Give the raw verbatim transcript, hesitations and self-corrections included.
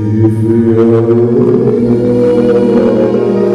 If we are